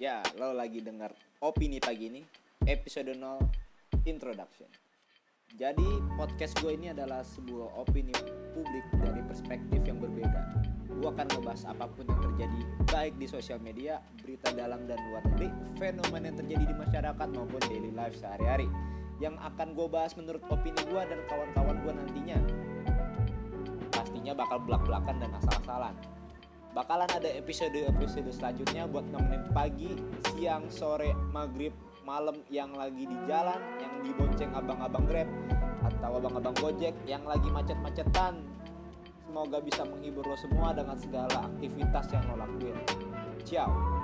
Ya, lo lagi denger Opini Pagi Ini, episode 0, Introduction. Jadi, podcast gue ini adalah sebuah opini publik dari perspektif yang berbeda. Gue akan ngebahas apapun yang terjadi, baik di sosial media, berita dalam dan luar negeri, fenomena yang terjadi di masyarakat maupun daily life sehari-hari. Yang akan gue bahas menurut opini gue dan kawan-kawan gue nantinya. Pastinya bakal belak-belakan dan asal-asalan. Bakalan ada episode-episode selanjutnya buat nemenin pagi, siang, sore, maghrib, malam yang lagi di jalan, yang dibonceng abang-abang Grab atau abang-abang Gojek, yang lagi macet-macetan. Semoga bisa menghibur lo semua dengan segala aktivitas yang lo lakuin. Ciao.